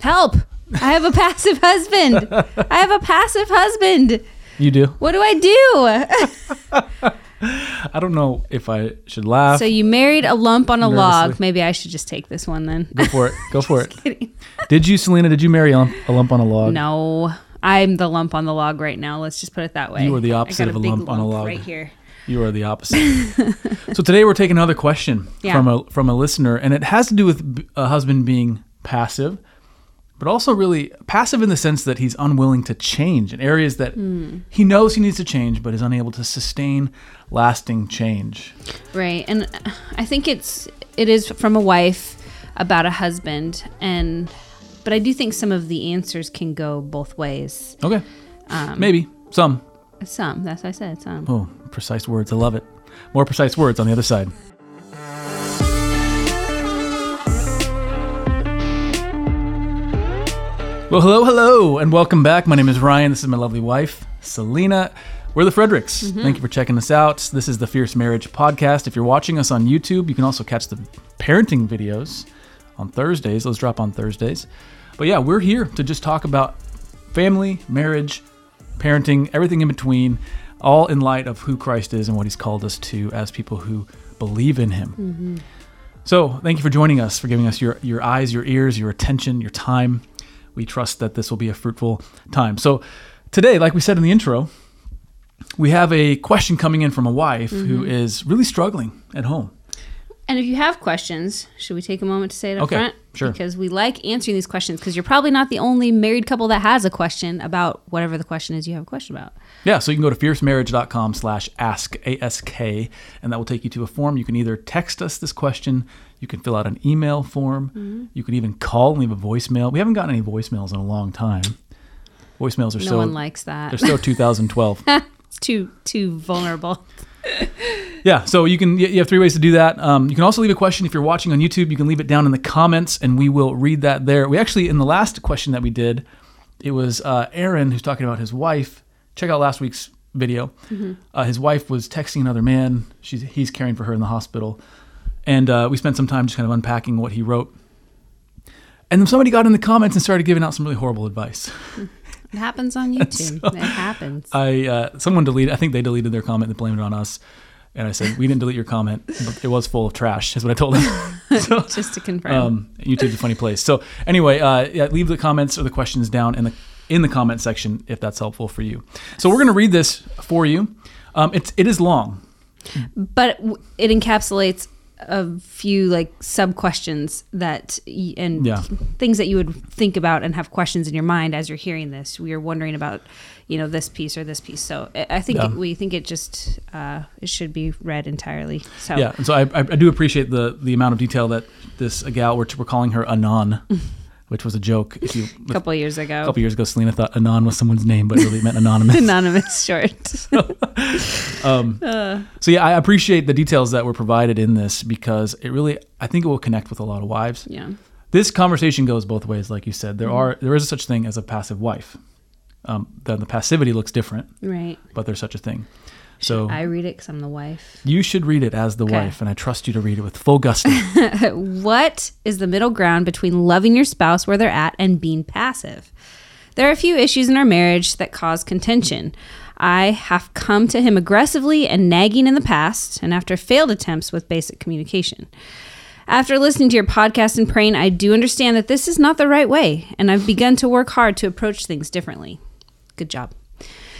Help! I have a passive husband. I have a passive husband. You do? What do I do? I don't know if I should laugh. So you married a lump on a log. Maybe I should just take this one then. Go for it. Go for it. Kidding. Did you, Selena, did you marry a lump on a log? No. I'm the lump on the log right now. Let's just put it that way. You are the opposite of a lump on a log. Right here. You are the opposite. So today we're taking another question from a listener, and it has to do with a husband being passive, but also really passive in the sense that he's unwilling to change in areas that he knows he needs to change, but is unable to sustain lasting change. Right. And I think it is from a wife about a husband, but I do think some of the answers can go both ways. Okay. Maybe. Some. Some. That's what I said. Some. Oh, precise words. I love it. More precise words on the other side. Well, hello, and welcome back. My name is Ryan. This is my lovely wife, Selena. We're the Fredericks. Mm-hmm. Thank you for checking us out. This is the Fierce Marriage Podcast. If you're watching us on YouTube, you can also catch the parenting videos on Thursdays. Those drop on Thursdays. But yeah, we're here to just talk about family, marriage, parenting, everything in between, all in light of who Christ is and what he's called us to as people who believe in him. Mm-hmm. So thank you for joining us, for giving us your eyes, your ears, your attention, your time. We trust that this will be a fruitful time. So today, like we said in the intro, we have a question coming in from a wife who is really struggling at home. And if you have questions, should we take a moment to say it up front? Sure. Because we like answering these questions, because you're probably not the only married couple that has a question about whatever the question is you have a question about. Yeah, so you can go to fiercemarriage.com/ask, A-S-K, and that will take you to a form. You can either text us this question, you can fill out an email form, you can even call and leave a voicemail. We haven't gotten any voicemails in a long time. Voicemails are no one likes that. They're so 2012. It's too vulnerable. Yeah, so you have three ways to do that. You can also leave a question. If you're watching on YouTube, you can leave it down in the comments, and we will read that there. We actually, in the last question that we did, it was Aaron who's talking about his wife. Check out last week's video. Mm-hmm. His wife was texting another man. He's caring for her in the hospital. And we spent some time just kind of unpacking what he wrote. And then somebody got in the comments and started giving out some really horrible advice. It happens on YouTube. So it happens. I think they deleted their comment and blamed it on us. And I said, we didn't delete your comment, but it was full of trash, is what I told them. So, just to confirm. YouTube's a funny place. So anyway, leave the comments or the questions down in the comment section if that's helpful for you. So we're going to read this for you. It is long. But it encapsulates a few sub questions things that you would think about and have questions in your mind as you're hearing this. We are wondering about, this piece or this piece. So I think it should be read entirely. So yeah, and so I do appreciate the amount of detail that this gal, we're calling her Anon, which was a joke. A couple years ago, Selena thought Anon was someone's name, but really it meant anonymous. Anonymous short. So yeah, I appreciate the details that were provided in this, because it really, I think it will connect with a lot of wives. Yeah. This conversation goes both ways, like you said. There is such a thing as a passive wife. Then the passivity looks different. Right. But there's such a thing. So I read it because I'm the wife. You should read it as the wife, and I trust you to read it with full gusto. What is the middle ground between loving your spouse where they're at and being passive? There are a few issues in our marriage that cause contention. I have come to him aggressively and nagging in the past, and after failed attempts with basic communication. After listening to your podcast and praying, I do understand that this is not the right way, and I've begun to work hard to approach things differently. Good job.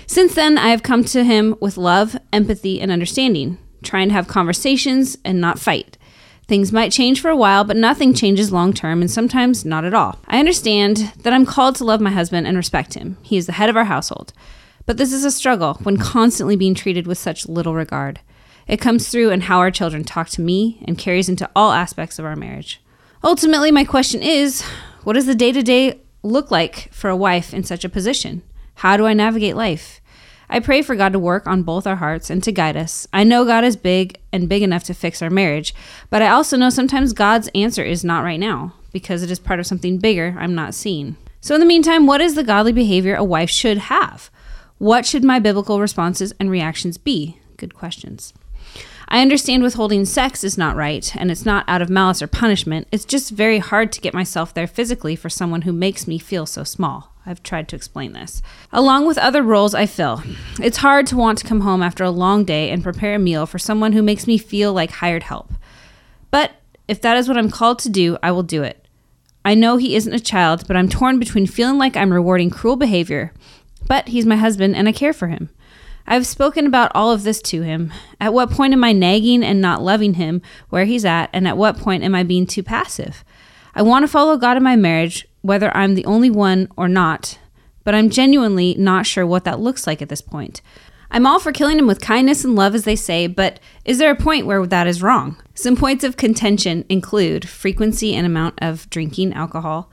Since then, I have come to him with love, empathy, and understanding, trying to have conversations and not fight. Things might change for a while, but nothing changes long term, and sometimes not at all. I understand that I'm called to love my husband and respect him. He is the head of our household. But this is a struggle when constantly being treated with such little regard. It comes through in how our children talk to me and carries into all aspects of our marriage. Ultimately, my question is, what does the day-to-day look like for a wife in such a position? How do I navigate life? I pray for God to work on both our hearts and to guide us. I know God is big and big enough to fix our marriage, but I also know sometimes God's answer is not right now, because it is part of something bigger I'm not seeing. So in the meantime, what is the godly behavior a wife should have? What should my biblical responses and reactions be? Good questions. I understand withholding sex is not right, and it's not out of malice or punishment. It's just very hard to get myself there physically for someone who makes me feel so small. I've tried to explain this. Along with other roles I fill. It's hard to want to come home after a long day and prepare a meal for someone who makes me feel like hired help. But if that is what I'm called to do, I will do it. I know he isn't a child, but I'm torn between feeling like I'm rewarding cruel behavior, but he's my husband and I care for him. I've spoken about all of this to him. At what point am I nagging and not loving him where he's at, and at what point am I being too passive? I want to follow God in my marriage, whether I'm the only one or not, but I'm genuinely not sure what that looks like at this point. I'm all for killing him with kindness and love, as they say, but is there a point where that is wrong? Some points of contention include frequency and amount of drinking alcohol,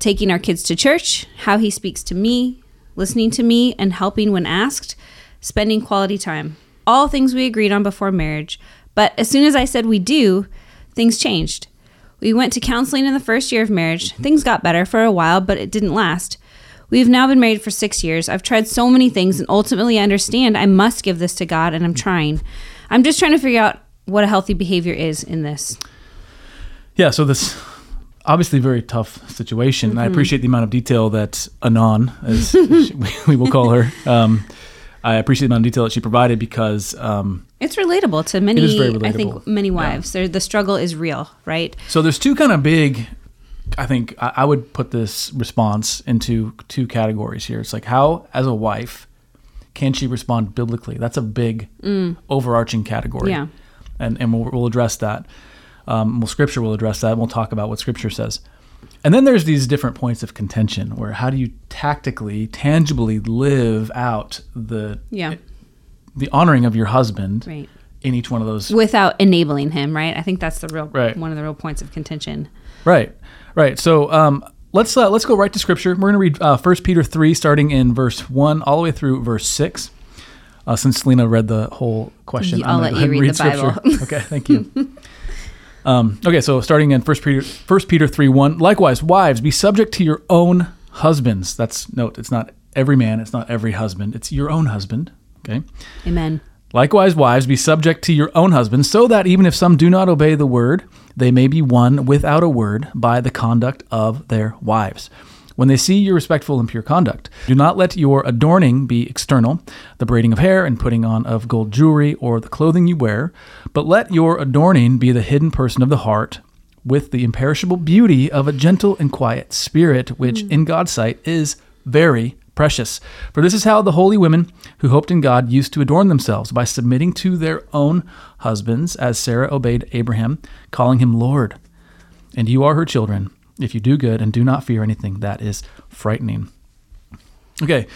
taking our kids to church, how he speaks to me, listening to me and helping when asked, spending quality time. All things we agreed on before marriage, but as soon as I said we do, things changed. We went to counseling in the first year of marriage. Things got better for a while, but it didn't last. We've now been married for 6 years. I've tried so many things, and ultimately I understand I must give this to God, and I'm trying. I'm just trying to figure out what a healthy behavior is in this. Yeah, so this obviously very tough situation. Mm-hmm. I appreciate the amount of detail that Anon, as we will call her, I appreciate the amount of detail that she provided because... it's relatable to many, it is very relatable. I think, many wives. Yeah. The struggle is real, right? So there's two kind of big... I think I would put this response into two categories here. It's like, how, as a wife, can she respond biblically? That's a big overarching category. Yeah. And we'll address that. Scripture will address that. And we'll talk about what Scripture says. And then there's these different points of contention where how do you tactically, tangibly live out the honoring of your husband in each one of those? Without enabling him, right? I think that's the real one of the real points of contention. Right. So let's go right to Scripture. We're going to read 1 Peter 3, starting in verse 1 all the way through verse 6. Since Selena read the whole question, I'll let you read the Bible. Okay, thank you. Okay, so starting in 1 Peter 3:1. Likewise, wives, be subject to your own husbands. It's not every man, it's not every husband. It's your own husband, okay? Amen. Likewise, wives, be subject to your own husbands, so that even if some do not obey the word, they may be won without a word by the conduct of their wives. When they see your respectful and pure conduct, do not let your adorning be external, the braiding of hair and putting on of gold jewelry or the clothing you wear, but let your adorning be the hidden person of the heart with the imperishable beauty of a gentle and quiet spirit, which in God's sight is very precious. For this is how the holy women who hoped in God used to adorn themselves, by submitting to their own husbands, as Sarah obeyed Abraham, calling him Lord. And you are her children, if you do good and do not fear anything that is frightening. Okay,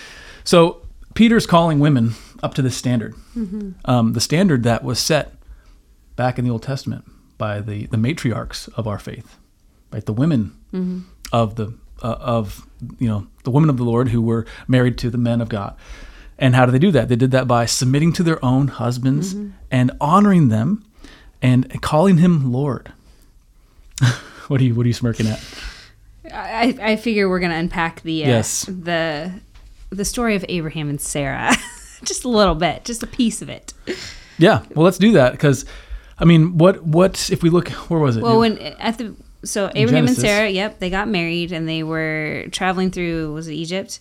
so Peter's calling women up to this standard. Mm-hmm. The standard that was set back in the Old Testament by the matriarchs of our faith, right? The women of the the women of the Lord who were married to the men of God. And how do they do that? They did that by submitting to their own husbands and honoring them and calling him Lord. What are you smirking at? I figure we're going to unpack the story of Abraham and Sarah just a little bit, just a piece of it. Yeah, well, let's do that, because I mean, what if we look, where was it? Well, So Abraham and Sarah, they got married and they were traveling through, was it Egypt?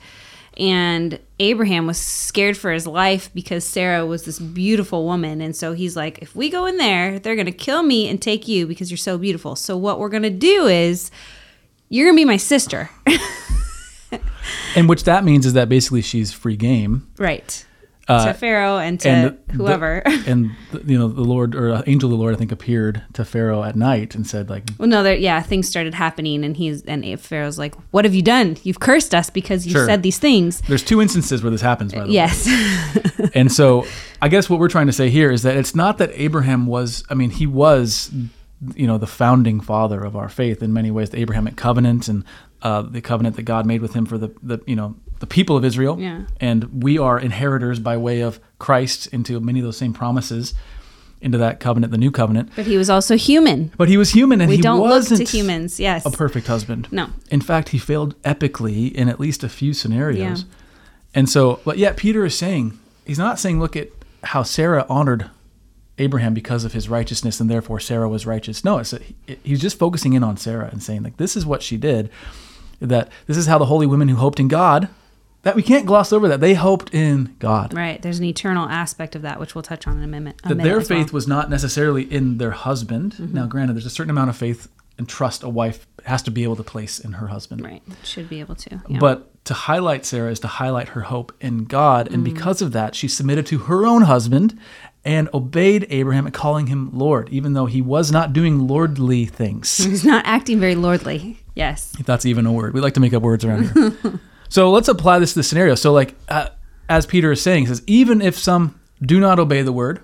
And Abraham was scared for his life because Sarah was this beautiful woman. And so he's like, if we go in there, they're going to kill me and take you because you're so beautiful. So what we're going to do is you're going to be my sister. And which that means is that basically she's free game. Right. To Pharaoh and to whoever. The Lord, or angel of the Lord, I think, appeared to Pharaoh at night and said, like... Well, no, things started happening, and Pharaoh's like, what have you done? You've cursed us because you said these things. There's two instances where this happens, by the way. Yes. And so I guess what we're trying to say here is that it's not that Abraham was... I mean, he was, the founding father of our faith in many ways, the Abrahamic covenant and the covenant that God made with him for the people of Israel, and we are inheritors by way of Christ into many of those same promises, into that covenant, the new covenant. But he was also human. And we don't look to humans, yes. A perfect husband. No. In fact, he failed epically in at least a few scenarios. Yeah. And so, but Peter is saying, he's not saying, look at how Sarah honored Abraham because of his righteousness and therefore Sarah was righteous. No, it's he's just focusing in on Sarah and saying, like, this is what she did, that this is how the holy women who hoped in God, that we can't gloss over that. They hoped in God. Right. There's an eternal aspect of that, which we'll touch on in a minute. That their faith was not necessarily in their husband. Mm-hmm. Now, granted, there's a certain amount of faith and trust a wife has to be able to place in her husband. Right. Should be able to. Yeah. But to highlight Sarah is to highlight her hope in God. And because of that, she submitted to her own husband and obeyed Abraham and calling him Lord, even though he was not doing lordly things. He's not acting very lordly. Yes. If that's even a word. We like to make up words around here. So let's apply this to the scenario. So like, as Peter is saying, he says, even if some do not obey the word,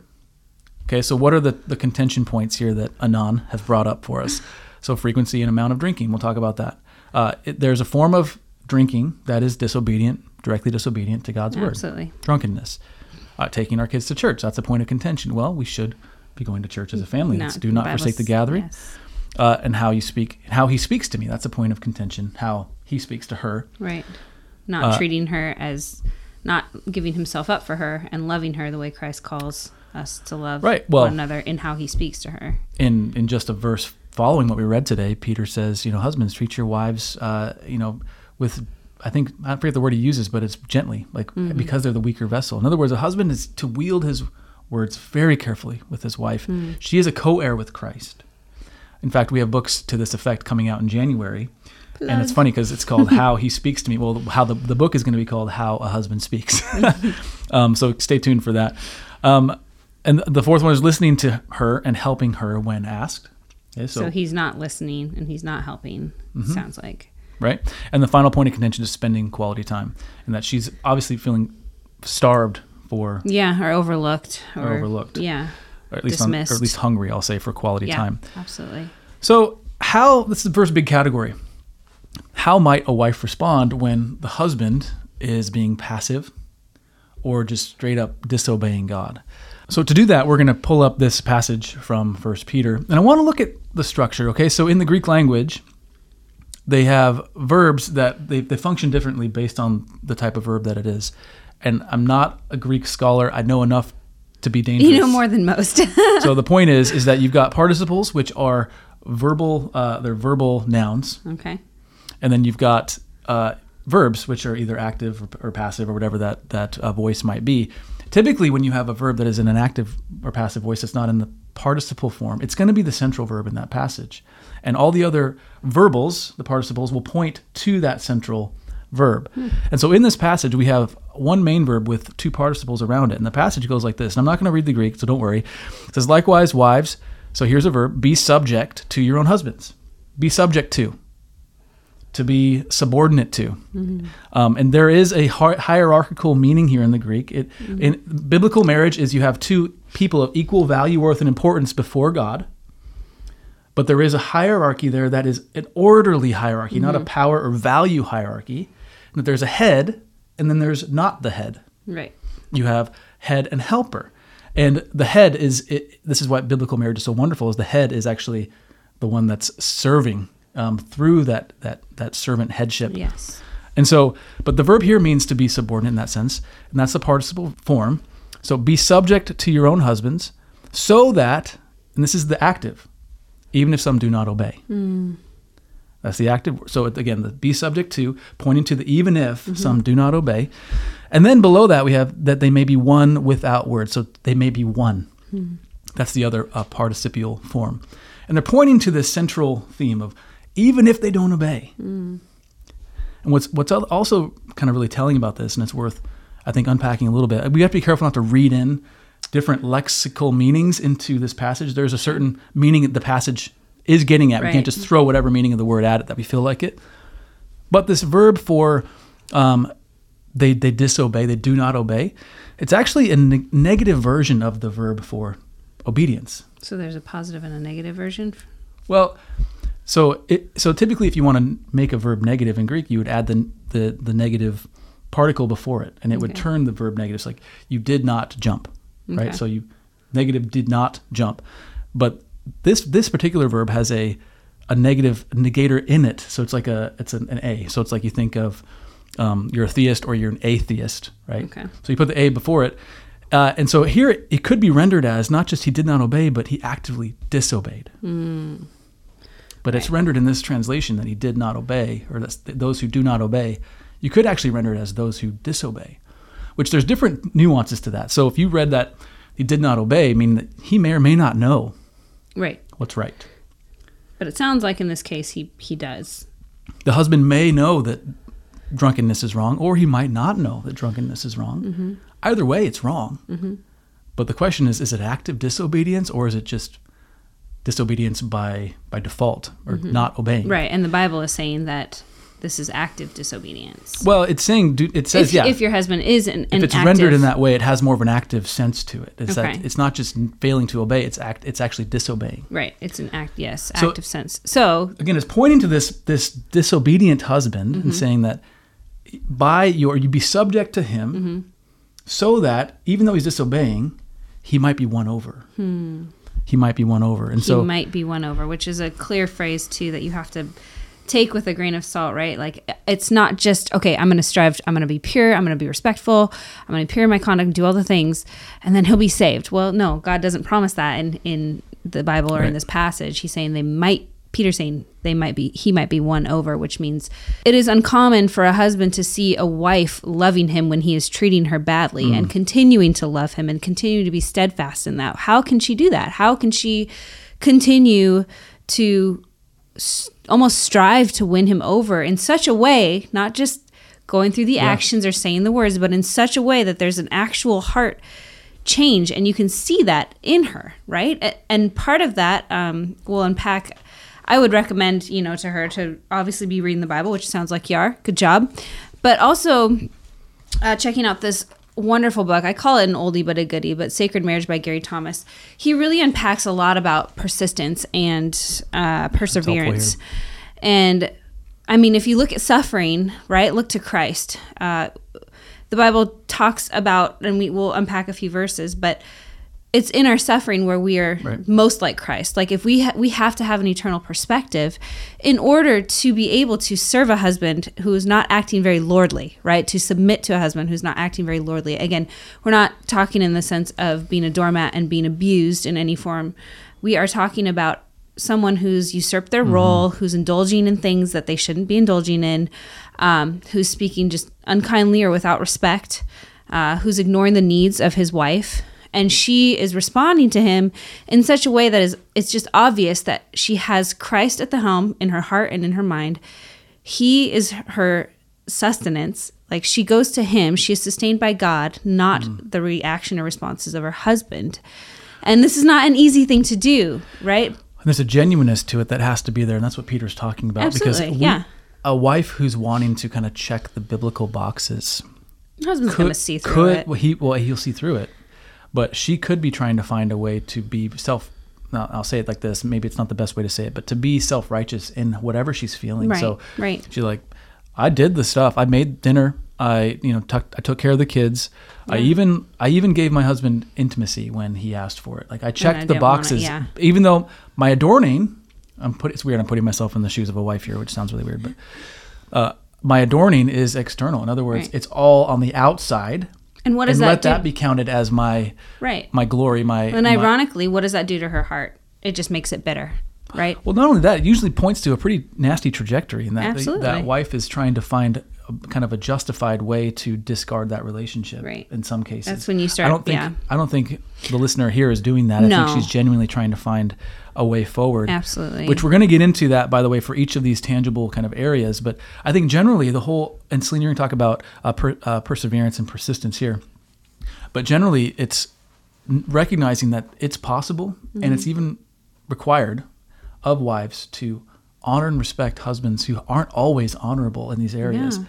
okay, so what are the contention points here that Anon has brought up for us? So frequency and amount of drinking, we'll talk about that. There's a form of drinking that is disobedient, directly disobedient to God's word. Absolutely. Drunkenness. Taking our kids to church, that's a point of contention. Well, we should be going to church as a family. Let's do not forsake the gathering. Yes. And how he speaks to me, that's a point of contention. How he speaks to her. Right. Not treating her as, not giving himself up for her and loving her the way Christ calls us to love one another in how he speaks to her. In just a verse following what we read today, Peter says, husbands, treat your wives, with, I forget the word he uses, but it's gently, because they're the weaker vessel. In other words, a husband is to wield his words very carefully with his wife. Mm. She is a co-heir with Christ. In fact, we have books to this effect coming out in January. Love. And it's funny because it's called How He Speaks to Me. Well, how the book is going to be called How a Husband Speaks. So stay tuned for that. And the fourth one is listening to her and helping her when asked. Okay, so he's not listening and he's not helping, it sounds like. Right. And the final point of contention is spending quality time. And that she's obviously feeling starved for... Yeah, or overlooked. Yeah. Or at least dismissed. Or at least hungry, I'll say, for quality time. Yeah, absolutely. So this is the first big category. How might a wife respond when the husband is being passive or just straight up disobeying God? So to do that, we're going to pull up this passage from 1 Peter. And I want to look at the structure, okay? So in the Greek language, they have verbs that they function differently based on the type of verb that it is. And I'm not a Greek scholar. I know enough to be dangerous. You know more than most. So the point is that you've got participles, which are verbal, they're verbal nouns. Okay. And then you've got verbs, which are either active or passive or whatever that voice might be. Typically, when you have a verb that is in an active or passive voice, it's not in the participle form. It's going to be the central verb in that passage. And all the other verbals, the participles, will point to that central verb. Hmm. And so in this passage, we have one main verb with two participles around it. And the passage goes like this. And I'm not going to read the Greek, so don't worry. It says, likewise, wives, so here's a verb, be subject to your own husbands. Be subject to. To be subordinate to. Mm-hmm. And there is a hierarchical meaning here in the Greek. In biblical marriage is you have two people of equal value, worth, and importance before God. But there is a hierarchy there that is an orderly hierarchy, not a power or value hierarchy. And that there's a head, and then there's not the head. Right. You have head and helper. And the head this is why biblical marriage is so wonderful, is the head is actually the one that's serving through that servant headship. Yes. And so, but the verb here means to be subordinate in that sense, and that's the participle form. So be subject to your own husbands so that, and this is the active, even if some do not obey. Mm. That's the active. So again, the be subject to, pointing to the even if some do not obey. And then below that we have that they may be one without words. So they may be one. Mm. That's the other participial form. And they're pointing to this central theme of even if they don't obey. Mm. And what's also kind of really telling about this, and it's worth, I think, unpacking a little bit, we have to be careful not to read in different lexical meanings into this passage. There's a certain meaning that the passage is getting at. Right. We can't just throw whatever meaning of the word at it that we feel like it. But this verb for they disobey, they do not obey, it's actually a negative version of the verb for obedience. So there's a positive and a negative version? Well... So typically, if you want to make a verb negative in Greek, you would add the negative particle before it, and it would turn the verb negative. It's like, you did not jump, right? So you negative did not jump. But this particular verb has a negative negator in it, so it's like an A. So it's like you think of you're a theist or you're an atheist, right? Okay. So you put the A before it, And so here it could be rendered as not just he did not obey, but he actively disobeyed. Mm. But right. It's rendered in this translation that he did not obey, or that's those who do not obey. You could actually render it as those who disobey, which there's different nuances to that. So if you read that he did not obey, I mean that he may or may not know right. what's right. But it sounds like in this case he does. The husband may know that drunkenness is wrong, or he might not know that drunkenness is wrong. Mm-hmm. Either way, it's wrong. Mm-hmm. But the question is it active disobedience, or is it just disobedience by default, or mm-hmm. not obeying? Right, and the Bible is saying that this is active disobedience. Well, it's saying, it says, if your husband is an active... If it's rendered in that way, it has more of an active sense to it. It's okay. That it's not just failing to obey, it's actually disobeying. Right, it's an active sense. So... Again, it's pointing to this disobedient husband mm-hmm. and saying that you'd be subject to him mm-hmm. so that even though he's disobeying, he might be won over. Hmm. He might be won over. And so he might be won over, which is a clear phrase too that you have to take with a grain of salt, right? Like it's not just, okay, I'm going to strive, I'm going to be pure, I'm going to be respectful, I'm going to be pure in my conduct, do all the things, and then he'll be saved. Well, no, God doesn't promise that in the Bible or right. in this passage. He's saying he might be won over, which means it is uncommon for a husband to see a wife loving him when he is treating her badly mm. and continuing to love him and continue to be steadfast in that. How can she do that? How can she continue to almost strive to win him over in such a way, not just going through the yeah. actions or saying the words, but in such a way that there's an actual heart change, and you can see that in her, right? And part of that we'll unpack. I would recommend, to her to obviously be reading the Bible, which sounds like you are. Good job. But also checking out this wonderful book. I call it an oldie but a goodie, but Sacred Marriage by Gary Thomas. He really unpacks a lot about persistence and perseverance. And, if you look at suffering, right, look to Christ. The Bible talks about, and we will unpack a few verses, but it's in our suffering where we are right. most like Christ. Like if we have to have an eternal perspective in order to be able to serve a husband who is not acting very lordly, right? To submit to a husband who's not acting very lordly. Again, we're not talking in the sense of being a doormat and being abused in any form. We are talking about someone who's usurped their mm-hmm. role, who's indulging in things that they shouldn't be indulging in, who's speaking just unkindly or without respect, who's ignoring the needs of his wife. And she is responding to him in such a way that it's just obvious that she has Christ at the helm in her heart and in her mind. He is her sustenance. Like she goes to him. She is sustained by God, not the reaction or responses of her husband. And this is not an easy thing to do, right? And there's a genuineness to it that has to be there. And that's what Peter's talking about. Absolutely, because a wife who's wanting to kind of check the biblical boxes. Husband's going to see through it. He'll see through it. But she could be trying to find a way to be I'll say it like this, maybe it's not the best way to say it, but to be self-righteous in whatever she's feeling. Right, so right. she's like, I did the stuff. I made dinner. I took care of the kids. Yeah. I even gave my husband intimacy when he asked for it. Like I checked the boxes, even though my adorning, it's weird. I'm putting myself in the shoes of a wife here, which sounds really weird, but my adorning is external. In other words, right. it's all on the outside. And what does that do? Let that be counted as my right. my glory, my... And ironically, what does that do to her heart? It just makes it bitter, right? Well, not only that, it usually points to a pretty nasty trajectory in that that wife is trying to find kind of a justified way to discard that relationship right. in some cases. That's when you start, I don't think the listener here is doing that. I think she's genuinely trying to find a way forward. Absolutely. Which we're going to get into that, by the way, for each of these tangible kind of areas. But I think generally and Selena, you're going to talk about perseverance and persistence here. But generally, it's recognizing that it's possible mm-hmm. and it's even required of wives to honor and respect husbands who aren't always honorable in these areas. Yeah.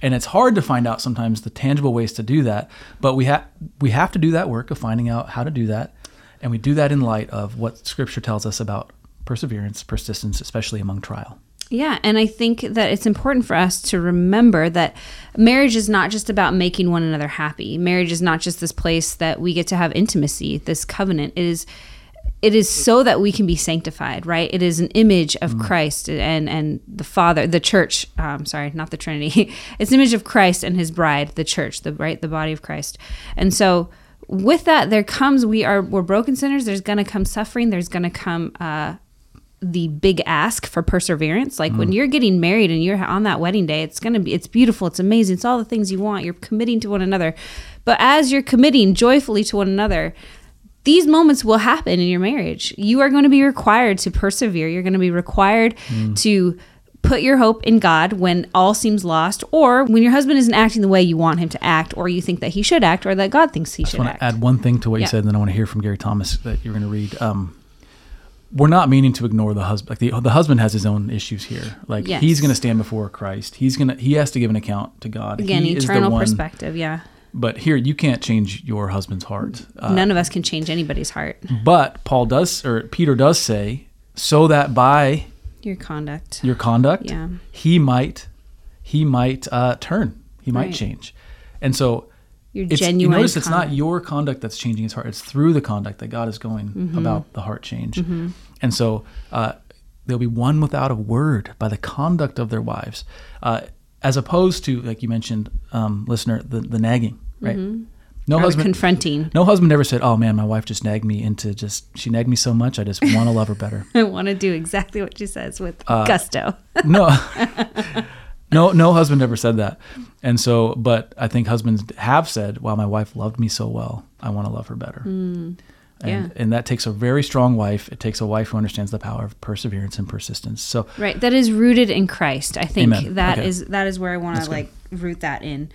And it's hard to find out sometimes the tangible ways to do that. But we have to do that work of finding out how to do that. And we do that in light of what Scripture tells us about perseverance, persistence, especially among trial. Yeah, and I think that it's important for us to remember that marriage is not just about making one another happy. Marriage is not just this place that we get to have intimacy, this covenant. It is so that we can be sanctified, right? It is an image of Christ and the Father, the Church. Sorry, not the Trinity. It's an image of Christ and His bride, the Church, the body of Christ. And so with that, there comes, we're broken sinners. There's going to come suffering. There's going to come the big ask for perseverance. Like when you're getting married and you're on that wedding day, it's beautiful. It's amazing. It's all the things you want. You're committing to one another. But as you're committing joyfully to one another, these moments will happen in your marriage. You are going to be required to persevere. You're going to be required to put your hope in God when all seems lost, or when your husband isn't acting the way you want him to act, or you think that he should act, or that God thinks he should act. I just want to add one thing to what you said, and then I want to hear from Gary Thomas that you're going to read. We're not meaning to ignore the husband. Like the husband has his own issues here. Like he's going to stand before Christ. He has to give an account to God. Again, eternal perspective. Yeah. But here, you can't change your husband's heart. None of us can change anybody's heart. But Peter does say, so that by your conduct, he might turn. He might change. And so, it's not your conduct that's changing his heart. It's through the conduct that God is going about the heart change. Mm-hmm. And so, they'll be one without a word by the conduct of their wives. As opposed to, like you mentioned, listener, the nagging, right? Mm-hmm. No husband ever said, "Oh man, my wife just nagged me she nagged me so much, I just want to love her better. I want to do exactly what she says with gusto." No husband ever said that. And so, but I think husbands have said, "Wow, my wife loved me so well, I want to love her better." Mm. And that takes a very strong wife. It takes a wife who understands the power of perseverance and persistence. So that is rooted in Christ. I think that is where I want to root that in.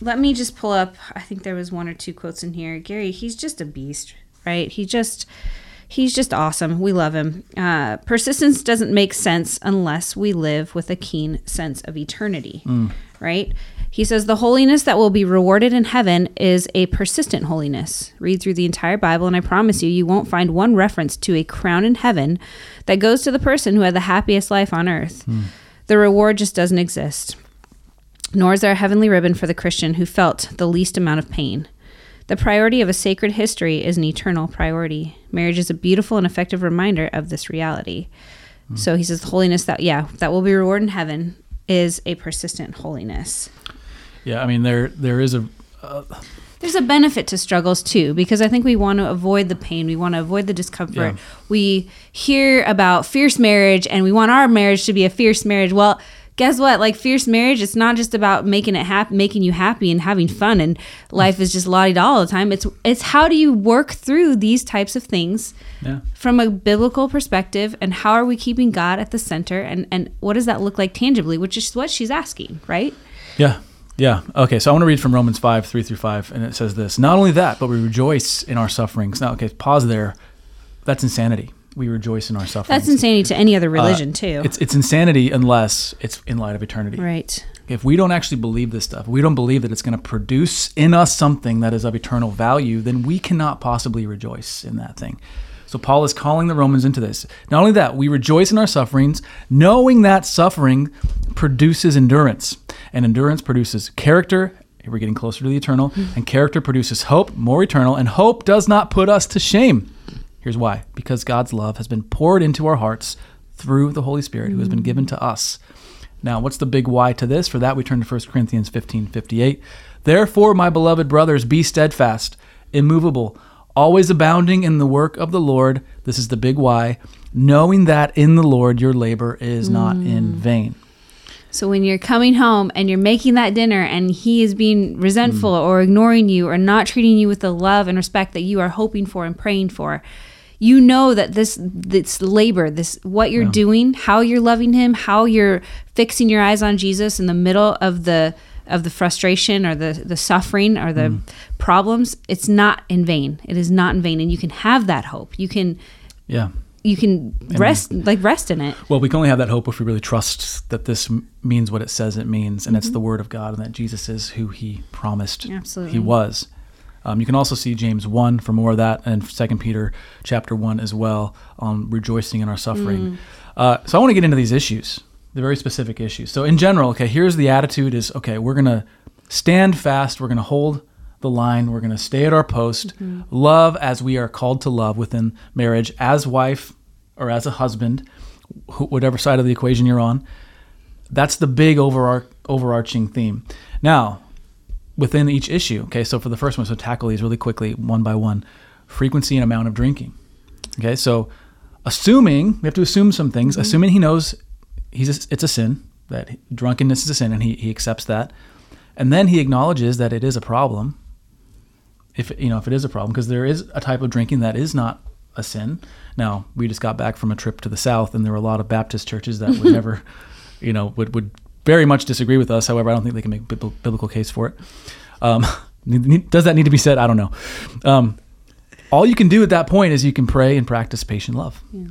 Let me just pull up. I think there was one or two quotes in here. Gary, he's just a beast, right? He's just awesome. We love him. Persistence doesn't make sense unless we live with a keen sense of eternity, right? He says, the holiness that will be rewarded in heaven is a persistent holiness. Read through the entire Bible, and I promise you, you won't find one reference to a crown in heaven that goes to the person who had the happiest life on earth. Mm. The reward just doesn't exist. Nor is there a heavenly ribbon for the Christian who felt the least amount of pain. The priority of a sacred history is an eternal priority. Marriage is a beautiful and effective reminder of this reality. Mm. So he says, the holiness that will be rewarded in heaven is a persistent holiness. Yeah, I mean, there is a... There's a benefit to struggles, too, because I think we want to avoid the pain. We want to avoid the discomfort. Yeah. We hear about fierce marriage, and we want our marriage to be a fierce marriage. Well, guess what? Like, fierce marriage, it's not just about making you happy and having fun, and life is just la-di-da all the time. It's how do you work through these types of things from a biblical perspective, and how are we keeping God at the center, and what does that look like tangibly, which is what she's asking, right? Yeah. Yeah. Okay. So I want to read from Romans 5:3-5, and it says this: not only that, but we rejoice in our sufferings. Now, okay, pause there. That's insanity. We rejoice in our sufferings. That's insanity to any other religion too. It's insanity unless it's in light of eternity. Right. If we don't actually believe this stuff, we don't believe that it's going to produce in us something that is of eternal value, then we cannot possibly rejoice in that thing. So Paul is calling the Romans into this. Not only that, we rejoice in our sufferings, knowing that suffering produces endurance. And endurance produces character. Here we're getting closer to the eternal. And character produces hope, more eternal. And hope does not put us to shame. Here's why. Because God's love has been poured into our hearts through the Holy Spirit who has been given to us. Now, what's the big why to this? For that, we turn to 1 Corinthians 15:58. Therefore, my beloved brothers, be steadfast, immovable, always abounding in the work of the Lord. This is the big why, knowing that in the Lord your labor is not in vain. So when you're coming home and you're making that dinner and he is being resentful or ignoring you or not treating you with the love and respect that you are hoping for and praying for, you know that this labor, this what you're doing, how you're loving him, how you're fixing your eyes on Jesus in the middle of the frustration or the suffering or the problems, it's not in vain. It is not in vain. And you can have that hope. You can rest in it. Well, we can only have that hope if we really trust that this means what it says it means, and it's the word of God, and that Jesus is who he promised he was. You can also see James 1 for more of that, and 2 Peter chapter 1 as well, on rejoicing in our suffering. So I want to get into these issues. The very specific issues. So in general, here's the attitude is, we're going to stand fast. We're going to hold the line. We're going to stay at our post. Love as we are called to love within marriage, as wife or as a husband, whatever side of the equation you're on. That's the big overarching theme. Now, within each issue. Okay, so for the first one, so tackle these really quickly, one by one. Frequency and amount of drinking. Okay, so assuming, we have to assume some things, mm-hmm. assuming he knows it's a sin, that drunkenness is a sin, and he accepts that. And then he acknowledges that it is a problem, if it is a problem, because there is a type of drinking that is not a sin. Now, we just got back from a trip to the South, and there were a lot of Baptist churches that would never, would very much disagree with us. However, I don't think they can make a biblical case for it. Does that need to be said? I don't know. All you can do at that point is you can pray and practice patient love. Yeah.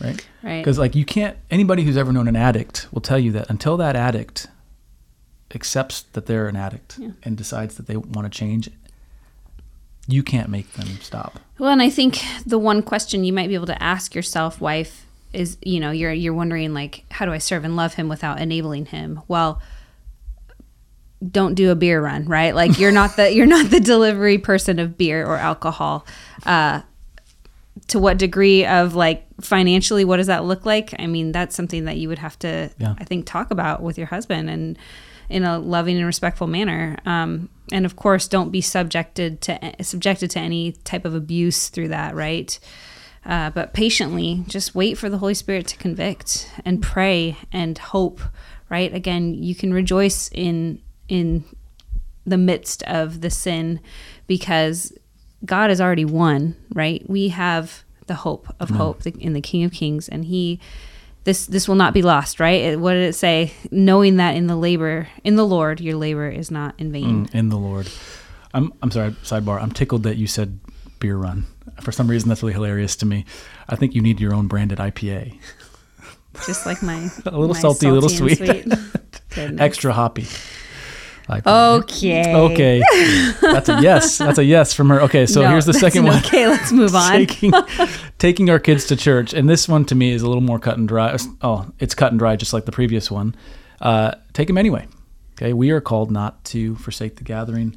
Right? Right. Because you can't, anybody who's ever known an addict will tell you that until that addict accepts that they're an addict and decides that they want to change, you can't make them stop. Well, and I think the one question you might be able to ask yourself, wife, is, you're wondering, how do I serve and love him without enabling him? Well, don't do a beer run, right? You're not the delivery person of beer or alcohol. To what degree of financially, what does that look like? I mean, that's something that you would have to, I think, talk about with your husband and in a loving and respectful manner. And of course, don't be subjected to any type of abuse through that, right? But patiently, just wait for the Holy Spirit to convict and pray and hope, right? Again, you can rejoice in the midst of the sin because God has already won, right? We have the hope of hope in the King of Kings, and this will not be lost, right? What did it say? Knowing that in the Lord, your labor is not in vain. In the Lord. I'm sorry, sidebar. I'm tickled that you said beer run. For some reason, that's really hilarious to me. I think you need your own branded IPA. Just like mine. A little salty, a little sweet. Extra hoppy. IPA. Okay. That's a yes from her. Okay, so here's the second one. Okay, let's move on. Taking our kids to church. And this one to me is a little more cut and dry. Oh, it's cut and dry just like the previous one. Take them anyway. Okay, we are called not to forsake the gathering.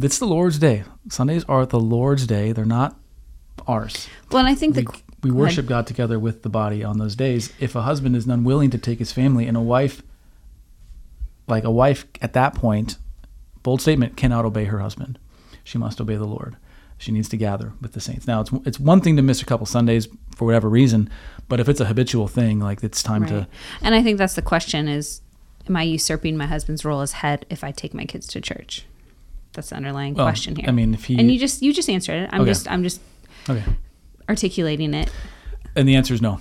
It's the Lord's day. Sundays are the Lord's day. They're not ours. Well, and I think we worship God together with the body on those days. If a husband is unwilling to take his family and a wife at that point, bold statement, cannot obey her husband. She must obey the Lord. She needs to gather with the saints. Now, it's one thing to miss a couple Sundays for whatever reason, but if it's a habitual thing, it's time to... And I think that's the question is, am I usurping my husband's role as head if I take my kids to church? That's the underlying question here. I mean, if he... And you just answered it. I'm just articulating it. And the answer is no.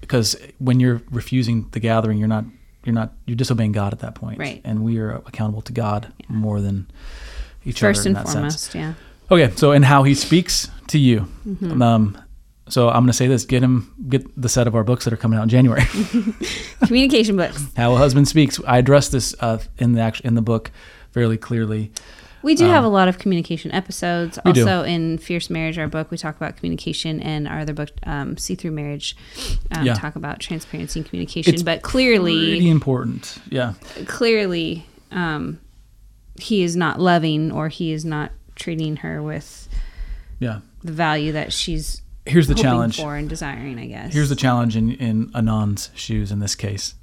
Because when you're refusing the gathering, you're disobeying God at that point. Right. And we are accountable to God more than each other in that sense. First and foremost, Okay, so and how he speaks to you. Mm-hmm. So I'm going to say this, get the set of our books that are coming out in January. Communication books. How a Husband Speaks. I address this in the book fairly clearly. We do have a lot of communication episodes. In Fierce Marriage, our book, we talk about communication, and our other book, See Through Marriage, talk about transparency and communication. It's but clearly... pretty important, yeah. Clearly, he is not loving, or he is not treating her with the value that she's hoping for and desiring, I guess. Here's the challenge in Anon's shoes in this case.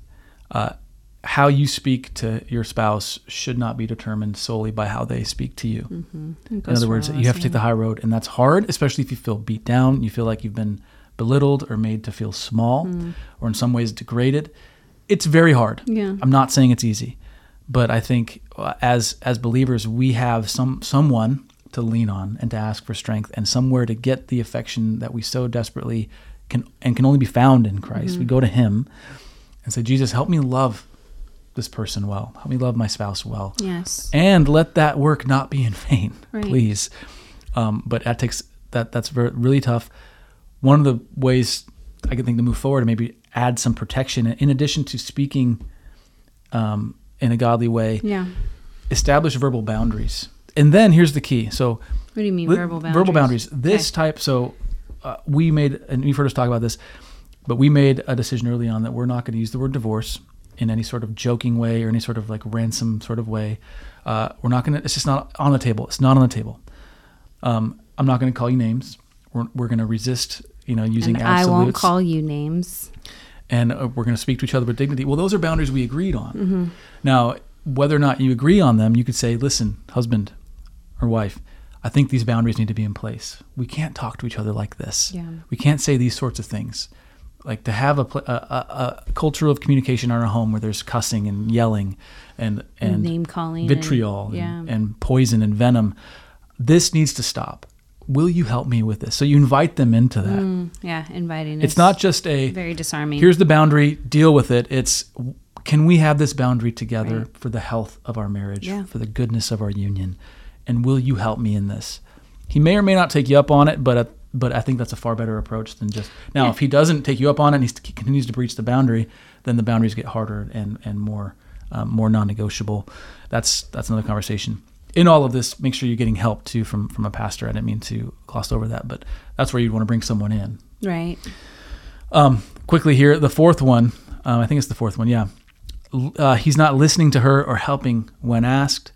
How you speak to your spouse should not be determined solely by how they speak to you. Mm-hmm. In other words, you have to take the high road, and that's hard, especially if you feel beat down, you feel like you've been belittled or made to feel small or in some ways degraded. It's very hard. Yeah. I'm not saying it's easy, but I think as believers, we have someone to lean on and to ask for strength and somewhere to get the affection that we so desperately can only be found in Christ. Mm-hmm. We go to him and say, Jesus, help me love this person well. Help me love my spouse well. Yes. And let that work not be in vain, please. But that takes that's really tough. One of the ways I can think to move forward and maybe add some protection in addition to speaking in a godly way. Yeah. Establish verbal boundaries. And then here's the key. So what do you mean verbal boundaries? Verbal boundaries. This type, we made, and you've heard us talk about this, but we made a decision early on that we're not going to use the word divorce in any sort of joking way or any sort of ransom sort of way. We're not going to, it's just not on the table. It's not on the table. I'm not going to call you names. We're going to resist, using and absolutes. I won't call you names. And we're going to speak to each other with dignity. Well, those are boundaries we agreed on. Mm-hmm. Now, whether or not you agree on them, you could say, listen, husband or wife, I think these boundaries need to be in place. We can't talk to each other like this. Yeah. We can't say these sorts of things. Like, to have a culture of communication in our home where there's cussing and yelling and name calling, vitriol and poison and venom, this needs to stop. Will you help me with this? So you invite them into that. Inviting. It's not just a very disarming, here's the boundary, deal with it. It's, can we have this boundary together for the health of our marriage, for the goodness of our union? And will you help me in this? He may or may not take you up on it, but I think that's a far better approach than just... Now, if he doesn't take you up on it and he continues to breach the boundary, then the boundaries get harder and more non-negotiable. That's another conversation. In all of this, make sure you're getting help, too, from a pastor. I didn't mean to gloss over that, but that's where you'd want to bring someone in. Right. Quickly here, the fourth one. I think it's the fourth one, he's not listening to her or helping when asked.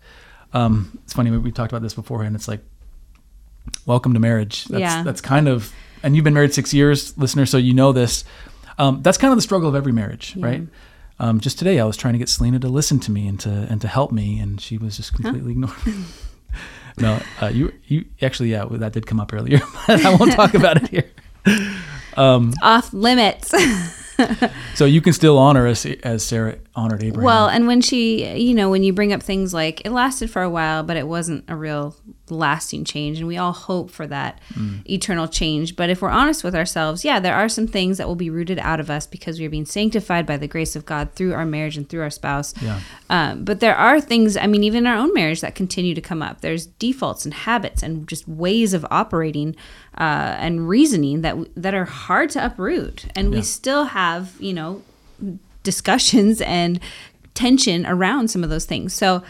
It's funny, we talked about this beforehand. It's like, welcome to marriage. That's kind of, and you've been married 6 years, listener, so you know this. That's kind of the struggle of every marriage, right? Just today, I was trying to get Selena to listen to me and to help me, and she was just completely ignoring me. No, you actually, that did come up earlier, but I won't talk about it here. It's off limits. So you can still honor us as Sarah honored Abraham. Well, and when she, when you bring up things like, it lasted for a while, but it wasn't a real lasting change, and we all hope for that eternal change. But if we're honest with ourselves, there are some things that will be rooted out of us because we are being sanctified by the grace of God through our marriage and through our spouse. But there are things, even in our own marriage that continue to come up. There's defaults and habits and just ways of operating and reasoning that are hard to uproot. And we still have, discussions and tension around some of those things. So,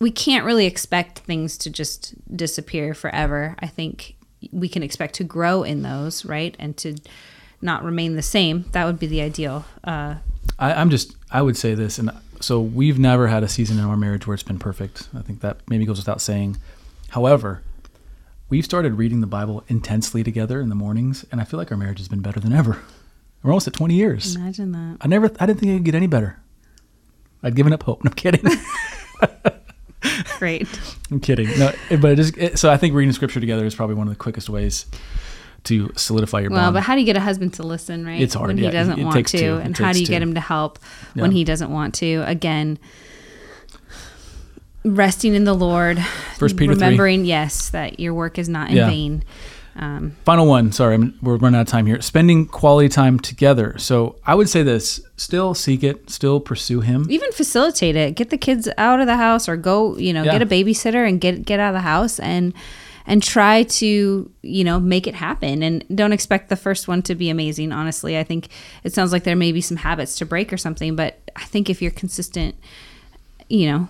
we can't really expect things to just disappear forever. I think we can expect to grow in those, right? And to not remain the same. That would be the ideal. I would say this. And so we've never had a season in our marriage where it's been perfect. I think that maybe goes without saying. However, we've started reading the Bible intensely together in the mornings, and I feel like our marriage has been better than ever. We're almost at 20 years. Imagine that. I didn't think it could get any better. I'd given up hope. No, I'm kidding. Great. I'm kidding. No, but so I think reading scripture together is probably one of the quickest ways to solidify your bond. Well, but how do you get a husband to listen, right? It's hard. When he doesn't want to. And how do you get him to help when he doesn't want to? Again, resting in the Lord. First Peter 3. Remembering, that your work is not in vain. Final one. Sorry, we're running out of time here. Spending quality time together. So I would say this, still seek it, still pursue him. Even facilitate it. Get the kids out of the house or go, get a babysitter and get out of the house and try to, make it happen. And don't expect the first one to be amazing. Honestly, I think it sounds like there may be some habits to break or something, but I think if you're consistent,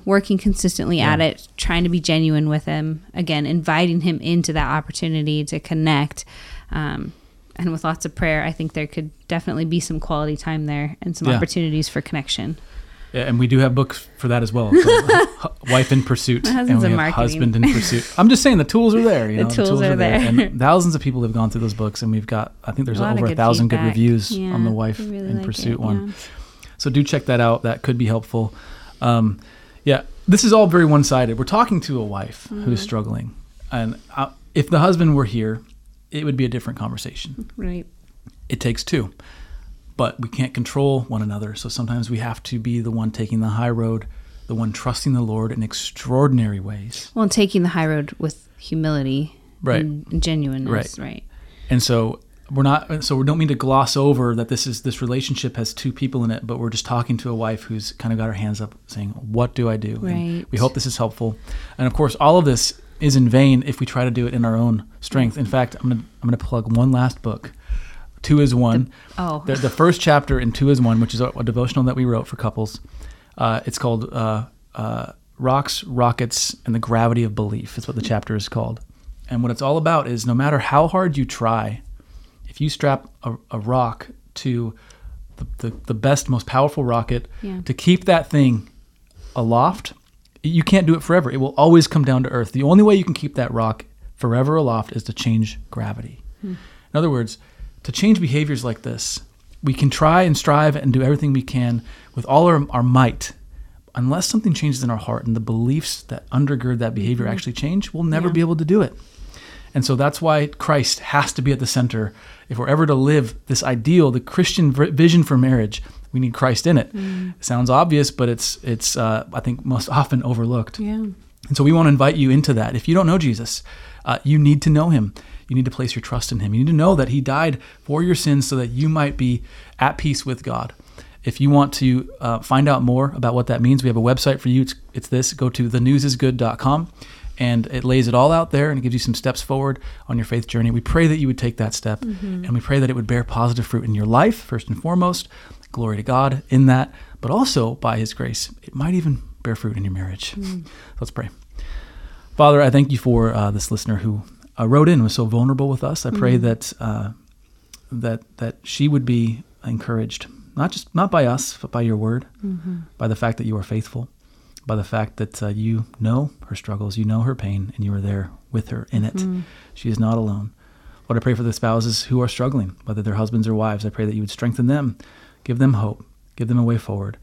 working consistently at it, trying to be genuine with him, again, inviting him into that opportunity to connect, and with lots of prayer, I think there could definitely be some quality time there and some opportunities for connection. Yeah, and we do have books for that as well. So, Wife in Pursuit, and we have Husband in Pursuit. I'm just saying the tools are there. The tools are there. And thousands of people have gone through those books, and we've got, I think there's over 1,000 good reviews on the Wife in Pursuit one. So do check that out. That could be helpful. This is all very one-sided. We're talking to a wife who's struggling, and if the husband were here, it would be a different conversation. Right. It takes two, but we can't control one another. So sometimes we have to be the one taking the high road, the one trusting the Lord in extraordinary ways. Well, and taking the high road with humility, and genuineness, right? And so we don't mean to gloss over that this relationship has two people in it, but we're just talking to a wife who's kind of got her hands up saying, what do I do? Right. And we hope this is helpful. And of course, all of this is in vain if we try to do it in our own strength. In fact, I'm going to plug one last book, Two Is One. The first chapter in Two Is One, which is a devotional that we wrote for couples. It's called Rocks, Rockets, and the Gravity of Belief. That's what the chapter is called. And what it's all about is no matter how hard you try, if you strap a rock to the best, most powerful rocket to keep that thing aloft, you can't do it forever. It will always come down to earth. The only way you can keep that rock forever aloft is to change gravity. In other words, to change behaviors like this, we can try and strive and do everything we can with all our might, unless something changes in our heart and the beliefs that undergird that behavior actually change, we'll never be able to do it. And so that's why Christ has to be at the center. If we're ever to live this ideal, the Christian vision for marriage, we need Christ in it. It sounds obvious, but it's I think, most often overlooked. Yeah. And so we want to invite you into that. If you don't know Jesus, you need to know him. You need to place your trust in him. You need to know that he died for your sins so that you might be at peace with God. If you want to find out more about what that means, we have a website for you. It's this. Go to thenewsisgood.com, and it lays it all out there, and it gives you some steps forward on your faith journey. We pray that you would take that step, and we pray that it would bear positive fruit in your life, first and foremost. Glory to God in that, but also by his grace, it might even bear fruit in your marriage. Let's pray. Father, I thank you for this listener who wrote in and was so vulnerable with us. I pray that she would be encouraged, not by us, but by your word, by the fact that you are faithful, by the fact that you know her struggles, you know her pain, and you are there with her in it. She is not alone. Lord, I pray for the spouses who are struggling, whether they're husbands or wives. I pray that you would strengthen them, give them hope, give them a way forward,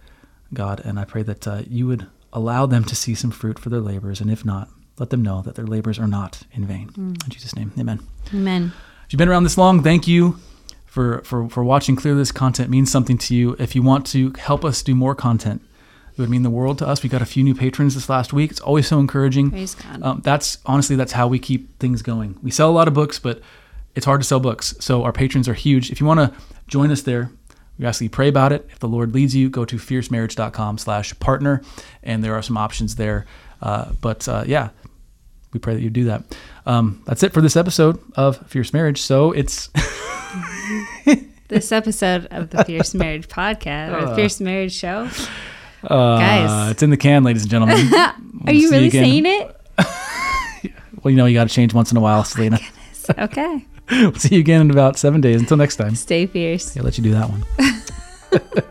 God. And I pray that you would allow them to see some fruit for their labors. And if not, let them know that their labors are not in vain. In Jesus' name, amen. Amen. If you've been around this long, thank you for watching. Clearly, this content means something to you. If you want to help us do more content, it would mean the world to us. We got a few new patrons this last week. It's always so encouraging. Praise God. That's how we keep things going. We sell a lot of books, but it's hard to sell books. So our patrons are huge. If you want to join us there, we ask that you pray about it. If the Lord leads you, go to fiercemarriage.com/partner, and there are some options there. We pray that you do that. That's it for this episode of Fierce Marriage. So it's... This episode of the Fierce Marriage Podcast, or Fierce Marriage Show. Guys. It's in the can, ladies and gentlemen. Are you really saying it? Well, you got to change once in a while, Selena. Okay. We'll see you again in about 7 days. Until next time. Stay fierce. Yeah, I'll let you do that one.